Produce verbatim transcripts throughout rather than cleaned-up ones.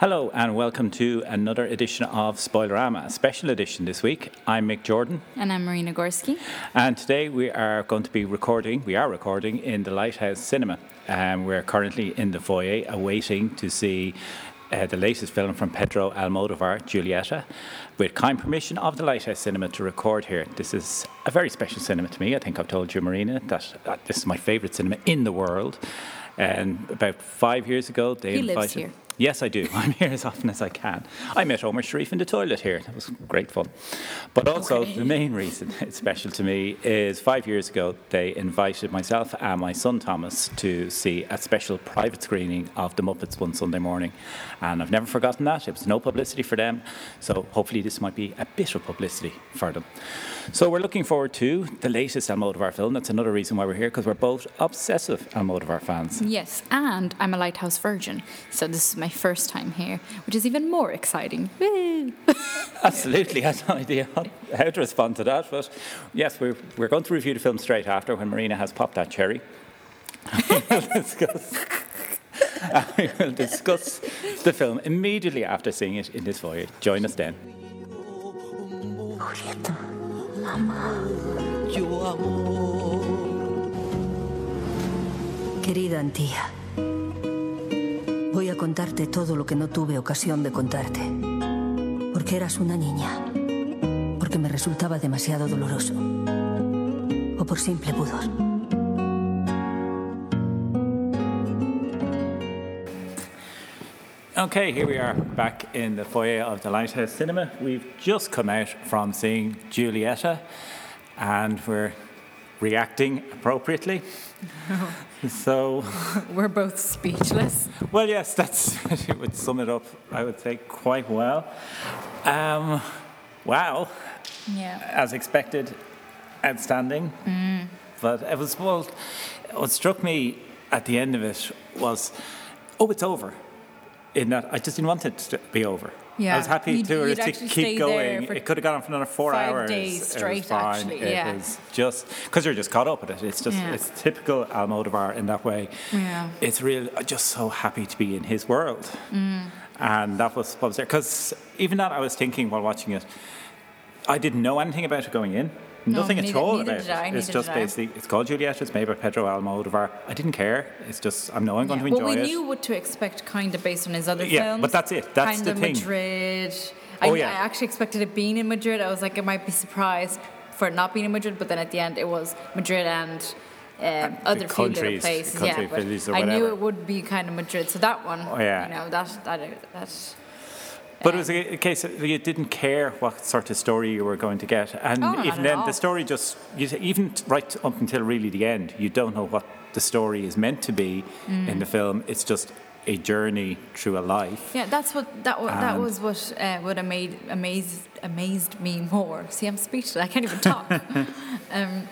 Hello and welcome to another edition of Spoilerama, a special edition this week. I'm Mick Jordan. And I'm Marina Gorski. And today we are going to be recording, we are recording in the Lighthouse Cinema. Um, we're currently in the foyer awaiting to see uh, the latest film from Pedro Almodóvar, Julieta, with kind permission of the Lighthouse Cinema to record here. This is a very special cinema to me. I think I've told you, Marina, that uh, this is my favourite cinema in the world. And about five years ago, they he invited... He lives here. Yes, I do. I'm here as often as I can. I met Omar Sharif in the toilet here. That was great fun. But also, okay. The main reason it's special to me is five years ago, they invited myself and my son Thomas to see a special private screening of The Muppets one Sunday morning. And I've never forgotten that. It was no publicity for them. So hopefully this might be a bit of publicity for them. So we're looking forward to the latest Almodóvar film. That's another reason why we're here, because we're both obsessive Almodóvar fans. Yes, and I'm a Lighthouse virgin. So this is my first time here, which is even more exciting. Woo. Absolutely, I had no idea how to respond to that, but yes, we're, we're going to review the film straight after when Marina has popped that cherry. We'll discuss, we will discuss the film immediately after seeing it in this foyer. Join us then. Julieta, mamá. Yo amo. Querida Antía. Voy a contarte todo lo que no tuve ocasión de contarte. Porque eras una niña. Porque me resultaba demasiado doloroso. O por simple pudor. Okay, here we are back in the foyer of the Lighthouse Cinema. We've just come out from seeing Julieta and we're reacting appropriately. So we're both speechless. Well, yes, that's it would sum it up, I would say, quite well. Um, wow. Yeah. As expected, outstanding. Mm. But it was well, what struck me at the end of it was, oh, it's over. In that I just didn't want it to be over. Yeah. I was happy you'd, to, you'd to keep going. It could have gone on for another four five hours. Five days straight, it was fine. Actually. It yeah. was just because you're just caught up with it. It's just yeah. it's typical Almodóvar in that way. Yeah. It's really just so happy to be in his world, mm. and that was what was there. Because even that, I was thinking while watching it, I didn't know anything about it going in. Nothing no, neither, at all about it. I, it's just basically, it's called Julieta, it's made by Pedro Almodóvar. I didn't care. It's just, I know I'm going yeah. to enjoy it. Well, we it. knew what to expect kind of based on his other yeah, films. Yeah, but that's it. That's kind the thing. Kind of Madrid. Oh, I, yeah. I actually expected it being in Madrid. I was like, I might be surprised for it not being in Madrid. But then at the end, it was Madrid and... Um, other few little places. Yeah, but I knew it would be kind of Madrid. So that one, oh, yeah. you know, that... that, that But it was a case that you didn't care what sort of story you were going to get. And oh, even then, all. the story just, you even right up until really the end, you don't know what the story is meant to be mm. in the film. It's just a journey through a life. Yeah, that's what that, w- that was what uh, what amazed, amazed, amazed me more. See, I'm speechless. I can't even talk. um,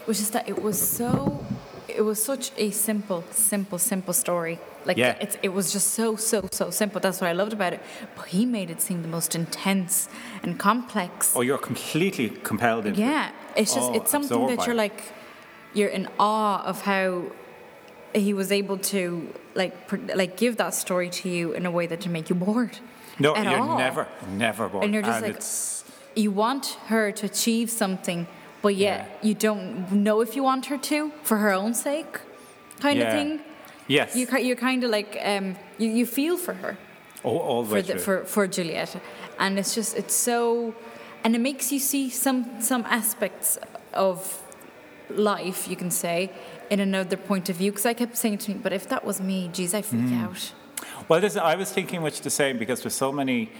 it was just that it was so... It was such a simple, simple, simple story. Like yeah. it's, it was just so, so, so simple. That's what I loved about it. But he made it seem the most intense and complex. Oh, you're completely compelled into yeah. it. Yeah, it's just oh, it's something that you're like, you're in awe of how he was able to like pr- like give that story to you in a way that to make you bored. No, at you're all. never, never bored. And you're just and like, it's... you want her to achieve something. But yet yeah. you don't know if you want her to, for her own sake, kind yeah. of thing. Yes. You, you're kind of like, um, you, you feel for her. Oh, all the way through. For, for Julieta. And it's just, it's so, and it makes you see some, some aspects of life, you can say, in another point of view. Because I kept saying to me, but if that was me, geez, I'd freak mm. out. Well, this, I was thinking much the same, because there's so many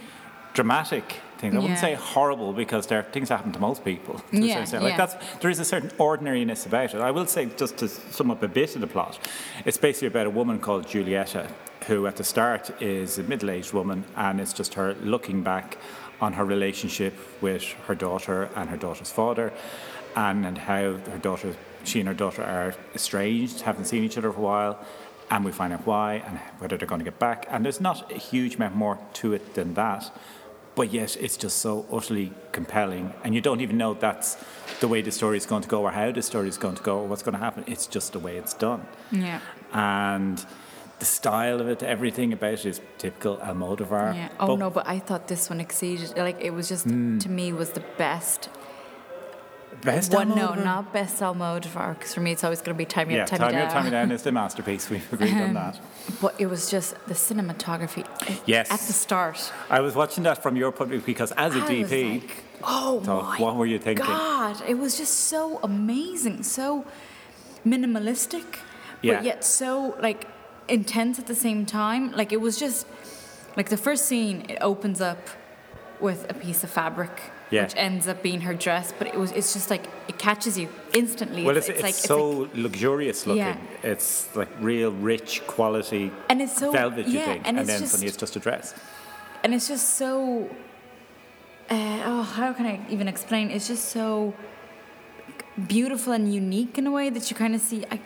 dramatic things. I yeah. wouldn't say horrible, because there are things that happen to most people. To yeah, yeah. Like that's, there is a certain ordinariness about it. I will say, just to sum up a bit of the plot, it's basically about a woman called Julieta, who at the start is a middle-aged woman, and it's just her looking back on her relationship with her daughter and her daughter's father, and, and how her daughter, she and her daughter are estranged, haven't seen each other for a while, and we find out why and whether they're going to get back. And there's not a huge amount more to it than that. But yet, it's just so utterly compelling. And you don't even know that's the way the story is going to go or how the story is going to go or what's going to happen. It's just the way it's done. Yeah. And the style of it, everything about it is typical Almodóvar. Yeah. Oh, but, no, but I thought this one exceeded. Like, it was just, mm, to me, was the best. Best one, Almodóvar? No, not best Almodóvar, because for me it's always going to be Tie Me Up, Tie Me Down. Yeah, Time, Time Me Down is the masterpiece, we've agreed um, on that. But it was just the cinematography yes. at the start. I was watching that from your point of view, because as a I D P, like, oh so my what were you thinking? God, it was just so amazing, so minimalistic, yeah. but yet so like intense at the same time. Like, it was just, like the first scene, it opens up with a piece of fabric. Yeah. Which ends up being her dress, but it was—it's just like it catches you instantly. Well, it's, it's, it's, it's like, so it's like, luxurious looking. Yeah. It's like real rich quality, and it's so velvet. Yeah, you think, and, and then just, suddenly it's just a dress. And it's just so. Uh, oh, how can I even explain? It's just so beautiful and unique in a way that you kind of see. I,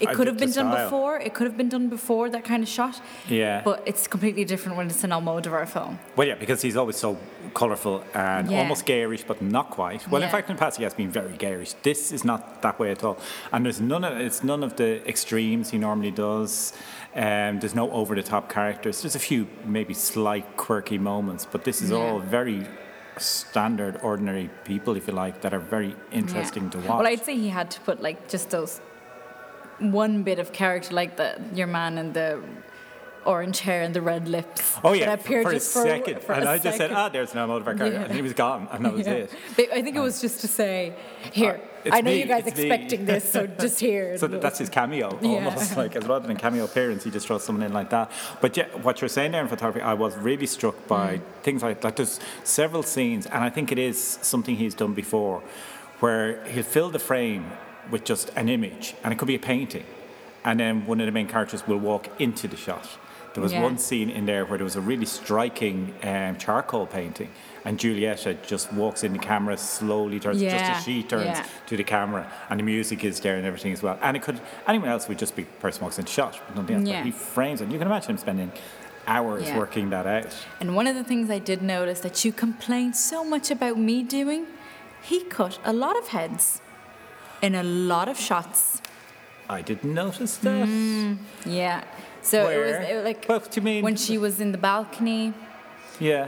it I could have been done style. before. It could have been done before, that kind of shot. Yeah. But it's completely different when it's an Almodóvar film. Well, yeah, because he's always so colourful and yeah. almost garish, but not quite. Well, yeah. in fact, in the past he has been very garish. This is not that way at all. And there's none of it's none of the extremes he normally does. Um, there's no over-the-top characters. There's a few maybe slight quirky moments, but this is yeah. all very standard, ordinary people, if you like, that are very interesting yeah. to watch. Well, I'd say he had to put like just those. One bit of character, like the your man and the orange hair and the red lips. Oh yeah, that for, for a just second. For, for and a I second. just said, ah, there's no Almodóvar character, yeah. and he was gone, and that was yeah. it. But I think um, it was just to say, here, uh, I know me, you guys expecting me. This, so just here. So that's his cameo, almost yeah. like as rather than cameo appearance, he just throws someone in like that. But yeah, what you're saying there in photography, I was really struck by mm. things like like there's several scenes, and I think it is something he's done before, where he'll fill the frame with just an image, and it could be a painting, and then one of the main characters will walk into the shot. There was yeah. one scene in there where there was a really striking um, charcoal painting, and Julieta just walks in, the camera slowly turns, yeah. just as she turns yeah. to the camera, and the music is there and everything as well. And it could, anyone else would just be person walks into shot, but nothing else. Yeah. But he frames it. You can imagine him spending hours yeah. working that out. And one of the things I did notice that you complained so much about me doing, he cut a lot of heads. In a lot of shots. I didn't notice that. Mm, yeah. So Where? it was, it was like well, do you mean? when she was in the balcony. Yeah.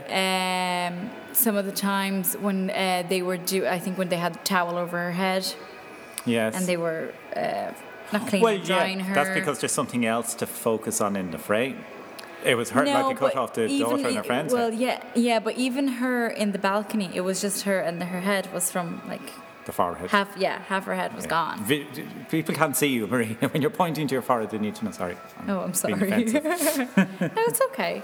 Um, some of the times when uh, they were do, I think when they had the towel over her head. Yes. And they were uh, not cleaning, well, drying yeah, her. That's because there's something else to focus on in the frame. It was her, no, like they cut off the daughter e- and her friend's Well, head. yeah, yeah, but even her in the balcony, it was just her, and her head was from like. The forehead. Half, yeah, half her head was yeah. gone. V- people can't see you, Marie. When you're pointing to your forehead, they need to know. Sorry. I'm oh, I'm sorry. No, it's okay.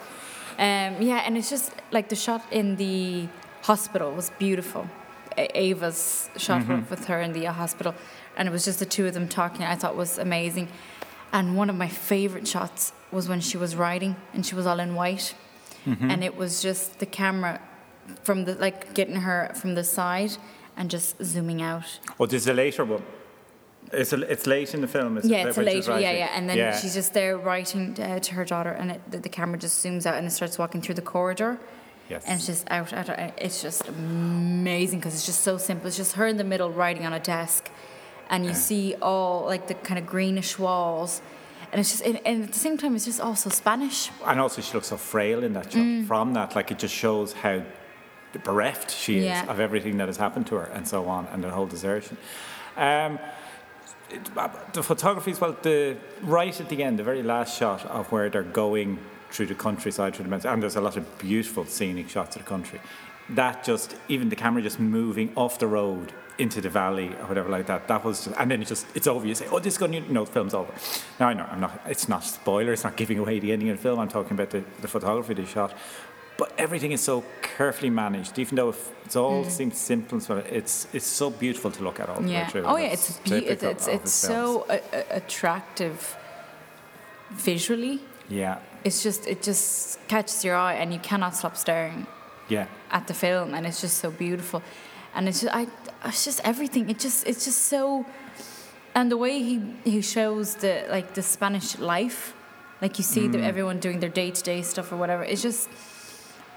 Um, yeah, and it's just like the shot in the hospital was beautiful. A- Ava's shot mm-hmm. with her in the hospital, and it was just the two of them talking. I thought was amazing. And one of my favorite shots was when she was riding and she was all in white, mm-hmm. and it was just the camera from the like getting her from the side. And just zooming out. Oh, there's a later one. It's a, it's late in the film. It's yeah, it's later. Yeah, yeah. And then yeah. she's just there writing uh, to her daughter, and it, the, the camera just zooms out, and it starts walking through the corridor. Yes. And it's just out, out, out. It's just amazing because it's just so simple. It's just her in the middle writing on a desk, and you yeah. see all like the kind of greenish walls. And it's just, and at the same time, it's just also Spanish. And also, she looks so frail in that shot. Mm. From that, like it just shows how. bereft she is yeah. of everything that has happened to her, and so on, and the whole desertion. Um, it, the photography as well, the, right at the end, the very last shot of where they're going through the countryside, through the mountains, and there's a lot of beautiful scenic shots of the country. That just, even the camera just moving off the road into the valley or whatever like that, that was, just, and then it just, it's over, you say, oh, this is going to, no, the film's over. Now, I know, I'm not, it's not spoiler, it's not giving away the ending of the film, I'm talking about the, the photography they shot. But everything is so carefully managed, even though it all mm. seems simple. It's it's so beautiful to look at all the yeah. way through. Oh yeah, it's be- it's it's, it's so a- a- attractive visually. Yeah, it's just it just catches your eye, and you cannot stop staring. Yeah. At the film, and it's just so beautiful, and it's just I it's just everything. It just it's just so, and the way he he shows the like the Spanish life, like you see mm. the, everyone doing their day to day stuff or whatever. It's just.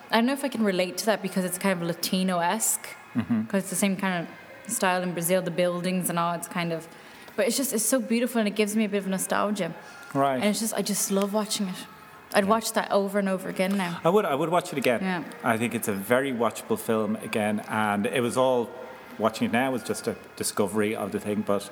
I don't know if I can relate to that because it's kind of Latino-esque. Because mm-hmm. it's the same kind of style in Brazil, the buildings and all. It's kind of... But it's just, it's so beautiful, and it gives me a bit of nostalgia. Right. And it's just, I just love watching it. I'd yeah. watch that over and over again now. I would, I would watch it again. Yeah. I think it's a very watchable film again, and it was all, watching it now was just a discovery of the thing, but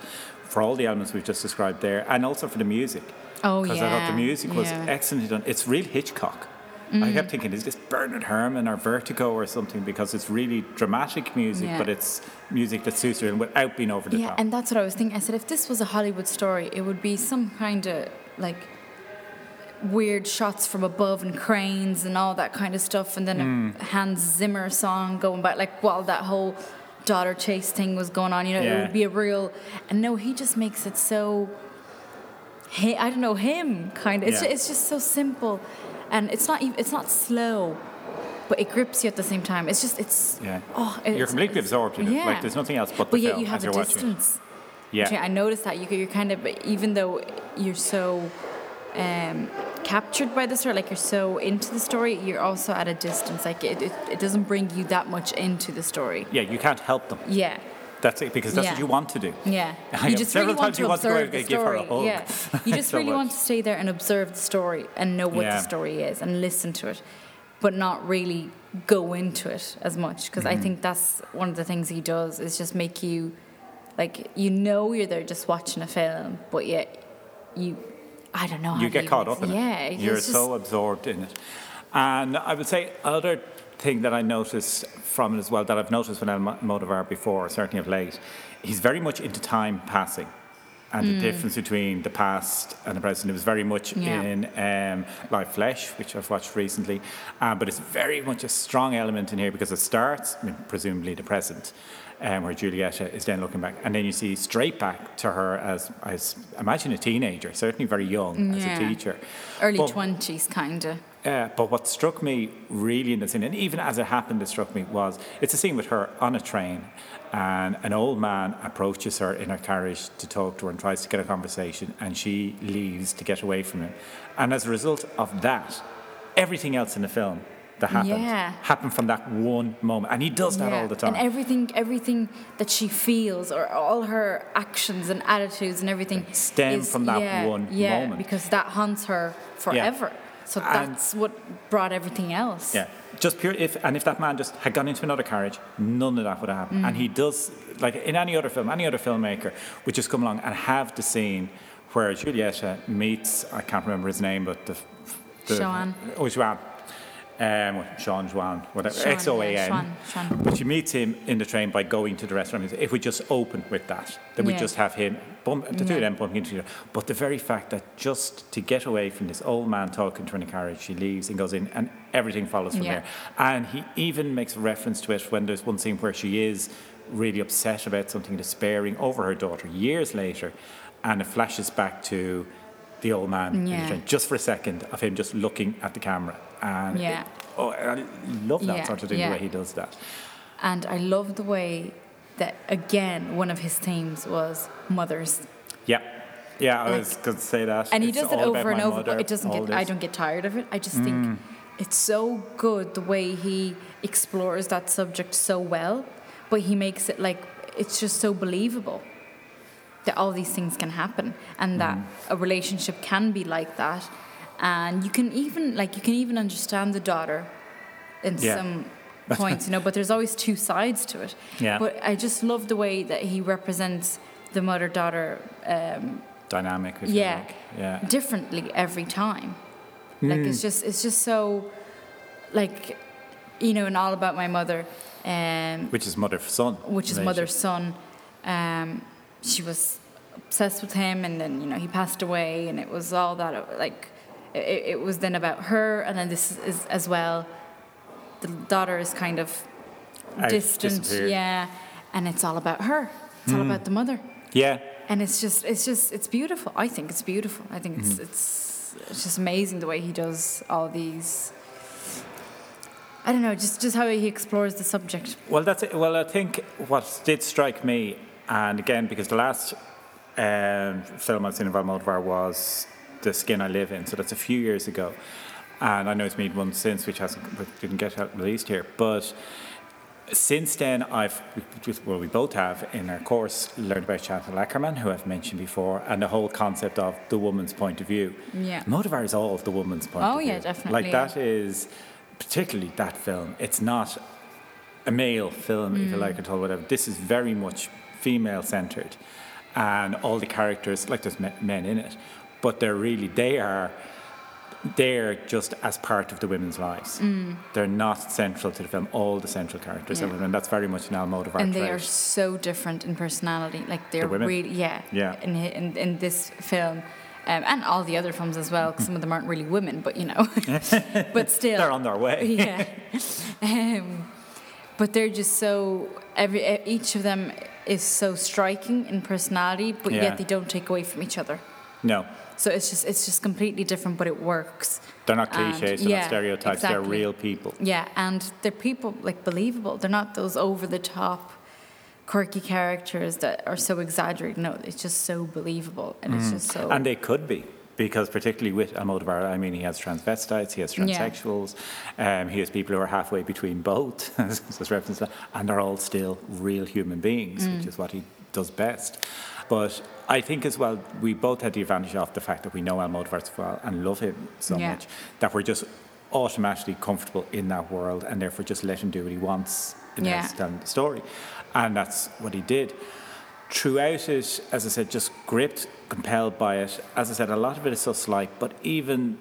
for all the elements we've just described there, and also for the music. Oh, yeah. Because I thought the music was yeah. excellently done. It's real Hitchcock. Mm-hmm. I kept thinking, is this Bernard Herrmann or Vertigo or something? Because it's really dramatic music, yeah. but it's music that suits you without being over the yeah, top. Yeah, and that's what I was thinking. I said, if this was a Hollywood story, it would be some kind of, like, weird shots from above and cranes and all that kind of stuff, and then mm. a Hans Zimmer song going by, like, while that whole daughter chase thing was going on, you know, yeah. it would be a real... And no, he just makes it so... He, I don't know, him, kind of. It's, yeah. just, it's just so simple. And it's not it's not slow, but it grips you at the same time. It's just, it's... Yeah. Oh, it's, you're completely it's, absorbed in it. Yeah. Like, there's nothing else but the but film you have as a you're distance. Watching it. Yeah. I noticed that. You, you're kind of, even though you're so um, captured by the story, like, you're so into the story, you're also at a distance. Like, it, it, it doesn't bring you that much into the story. Yeah, you can't help them. Yeah. That's it, because that's yeah. what you want to do. Yeah. I you just really want to observe the story. Yeah. You just so really much. want to stay there and observe the story and know what yeah. the story is and listen to it, but not really go into it as much, because mm-hmm. I think that's one of the things he does, is just make you, like, you know you're there just watching a film, but yet you, I don't know how you get caught up in it. Yeah. You're so absorbed in it. And I would say other thing that I noticed from it as well, that I've noticed with Almodóvar before, certainly of late, he's very much into time passing and mm. the difference between the past and the present. It was very much yeah. in um, Live Flesh, which I've watched recently, um, but it's very much a strong element in here, because it starts, I mean, presumably the present, um, where Julieta is then looking back, and then you see straight back to her as, I imagine, a teenager, certainly very young yeah. as a teacher. Early but, twenties, kind of. Yeah, uh, but what struck me really in the scene, and even as it happened, it struck me, was it's a scene with her on a train, and an old man approaches her in her carriage to talk to her and tries to get a conversation, and she leaves to get away from him. And as a result of that, everything else in the film that happened yeah. happened from that one moment, and he does that yeah. all the time. And everything, everything that she feels, or all her actions and attitudes and everything, and stem is, from that yeah, one yeah, moment, because that haunts her forever. Yeah. So that's and, what brought everything else. Yeah, just pure. If and if that man just had gone into another carriage, none of that would have happened. Mm. And he does, like in any other film, any other filmmaker would just come along and have the scene where Julieta meets, I can't remember his name, but the, the Joan. Oh, Joan. Um, Sean, Joan, whatever. Sean, X O A N. Yeah, Sean, Sean. But you meet him in the train by going to the restaurant. If we just opened with that, then yeah. we just have him, bump, the two yeah. of them bumping into each other. But the very fact that just to get away from this old man talking to her in a carriage, she leaves and goes in, and everything follows from yeah. there. And he even makes reference to it when there's one scene where she is really upset about something, despairing over her daughter years later, and it flashes back to the old man yeah. in the train, just for a second, of him just looking at the camera. And yeah. it, oh, I love that yeah, sort of thing, yeah. the way he does that. And I love the way that, again, one of his themes was mothers. Yeah, yeah, I like, was going to say that. And he it's does it over and over, mother, but it doesn't get, I don't get tired of it. I just mm. think it's so good the way he explores that subject so well, but he makes it like, it's just so believable that all these things can happen, and that mm. a relationship can be like that. And you can even like you can even understand the daughter in yeah. some points, you know, but there's always two sides to it. Yeah. But I just love the way that he represents the mother-daughter um, dynamic. If yeah, you like. yeah, differently every time. Mm. Like it's just it's just so, like, you know, in All About My Mother, um, which is mother-son, which is mother-son. Um, she was obsessed with him, and then, you know, he passed away, and it was all that like. It was then about her, and then this is as well. The daughter is kind of distant, yeah, and it's all about her. It's mm. all about the mother, yeah. And it's just, it's just, it's beautiful. I think it's beautiful. I think it's, mm. it's, it's just amazing the way he does all these. I don't know, just, just how he explores the subject. Well, that's it. Well, I think what did strike me, and again, because the last um, film I've seen of Almodóvar was The Skin I Live In, so that's a few years ago, and I know it's made one since, which hasn't didn't get released here. But Since then, I've, well, we both have in our course learned about Chantal Akerman, who I've mentioned before, and the whole concept of the woman's point of view. Yeah. Almodóvar is all the woman's point oh, of view. Oh, yeah, definitely. Like that is, particularly that film, it's not a male film, mm. if you like, at all, whatever. This is very much female-centred. And all the characters, like there's men in it, but they're really, they are... they're just as part of the women's lives. Mm. They're not central to the film. All the central characters yeah. are women. That's very much an Almodóvar. And they are so different in personality. Like they're the women. really, yeah, yeah. In, in in this film, um, and all the other films as well. Cause some of them aren't really women, but you know, but still they're on their way. yeah. Um, but they're just so every each of them is so striking in personality, but yeah. yet they don't take away from each other. No. So it's just it's just completely different, but it works. They're not cliches, they're yeah, not stereotypes, exactly. They're real people. Yeah, and they're people, like, believable. They're not those over-the-top, quirky characters that are so exaggerated. No, it's just so believable, and mm. it's just so... And they could be, because particularly with Almodóvar, I mean, he has transvestites, he has transsexuals, yeah. um, he has people who are halfway between both, and they're all still real human beings, mm. which is what he does best. But I think as well, we both had the advantage of the fact that we know Almodóvar so well and love him so yeah. much that we're just automatically comfortable in that world and therefore just let him do what he wants in yeah. the story. And that's what he did. Throughout it, as I said, just gripped, compelled by it. As I said, a lot of it is so slight, but even...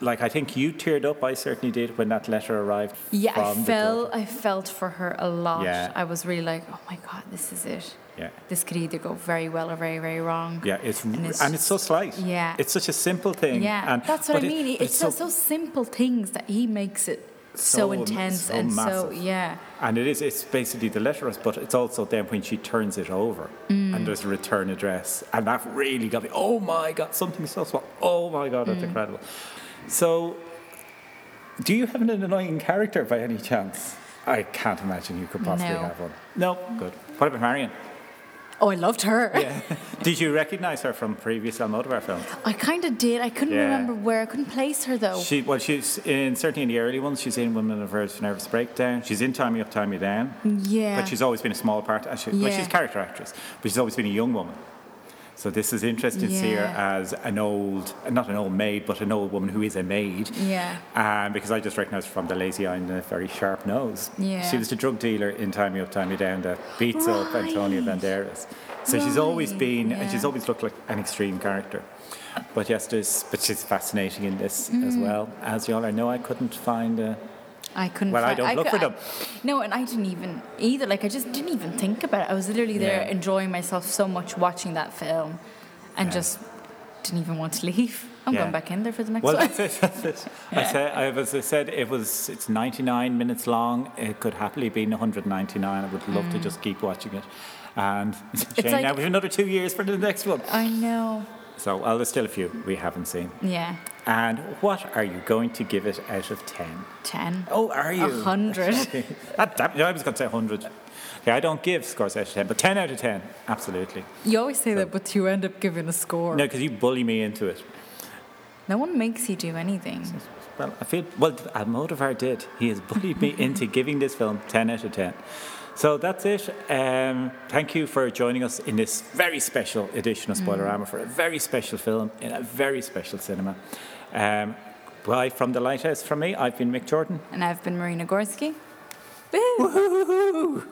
Like, I think you teared up, I certainly did, when that letter arrived. Yeah, from I, felt, I felt for her a lot. Yeah. I was really like, oh, my God, this is it. Yeah. This could either go very well or very, very wrong. Yeah, it's and it's, and it's so slight. Yeah. It's such a simple thing. Yeah, and, that's what I mean. It, it's so, those simple things that he makes it so, so intense so and massive. so, yeah. And it is, it's basically the letter, but it's also then when she turns it over mm. and there's a return address. And that really got me, oh, my God, something so small. Oh, my God, that's mm. incredible. So, do you have an annoying character by any chance? I can't imagine you could possibly no. have one. No? Good. What about Marion? Oh, I loved her. Yeah. Did you recognise her from previous Almodóvar films? I kind of did. I couldn't yeah. remember where. I couldn't place her, though. She Well, she's in, certainly in the early ones, she's in Women on the Verge of a Nervous Breakdown. She's in Tie Me Up, Tie Me Down. Yeah. But she's always been a small part. She, yeah. Well, she's a character actress, but she's always been a young woman. So this is interesting yeah. to see her as an old, not an old maid, but an old woman who is a maid. Yeah. Um, because I just recognised her from the lazy eye and the very sharp nose. Yeah. She was the drug dealer in Tie Me Up, Tie Me Down that beats right. up Antonio Banderas. So right. she's always been, yeah. and she's always looked like an extreme character. But yes, there's, but she's fascinating in this mm. as well. As you all are, no, I couldn't find a... I couldn't well, find, I don't I look could, for them. I, no, and I didn't even either. Like, I just didn't even think about it. I was literally there yeah. enjoying myself so much watching that film and yeah. just didn't even want to leave. I'm yeah. going back in there for the next well, one. Well, that's it. That's it. yeah. I said, I, as I said, it was, it's ninety-nine minutes long. It could happily be one hundred ninety-nine. I would love mm. to just keep watching it. And Shane, like, now we have another two years for the next one. I know. So, well, there's still a few we haven't seen. Yeah. And what are you going to give it out of ten? Ten. Oh, are you? A hundred. that, that, I was going to say a hundred. Okay, I don't give scores out of ten, but ten out of ten, absolutely. You always say so. that, but you end up giving a score. No, because you bully me into it. No one makes you do anything. Well, I feel... Well, Almodóvar did. He has bullied me into giving this film ten out of ten. So that's it. Um, thank you for joining us in this very special edition of Spoilerama mm. for a very special film in a very special cinema. Um, bye from the Lighthouse. From me, I've been Mick Jordan. And I've been Marina Gorski. Woo! Woohoo!